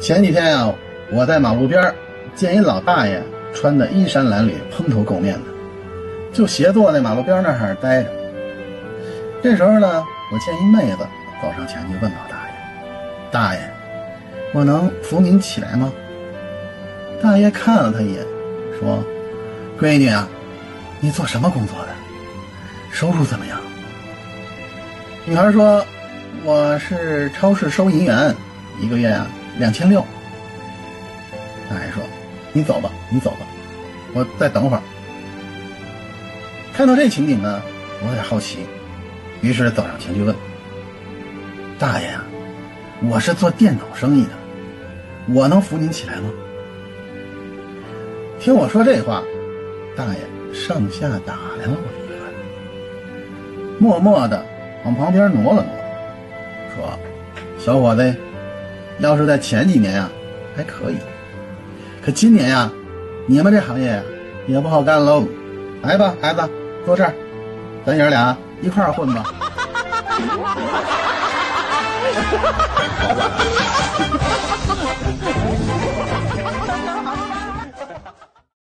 前几天啊，我在马路边见一老大爷穿的衣衫褴褛，蓬头垢面的，就斜坐在马路边那儿待着。这时候呢，我见一妹子走上前去问老大爷：“大爷，我能扶您起来吗？”大爷看了他一眼，说：“闺女啊，你做什么工作的？收入怎么样？”女孩说：“我是超市收银员，一个月啊2600。”大爷说：“你走吧，我再等会儿。”看到这情景呢，我有点好奇，于是走上前去问：“大爷啊，我是做电脑生意的，我能扶您起来吗？”听我说这话，大爷上下打量了我一番，默默的往旁边挪了挪，说：“小伙子，要是在前几年啊还可以，可今年啊你们这行业啊也不好干喽。来吧，孩子，坐这儿，咱爷俩一块儿混吧。”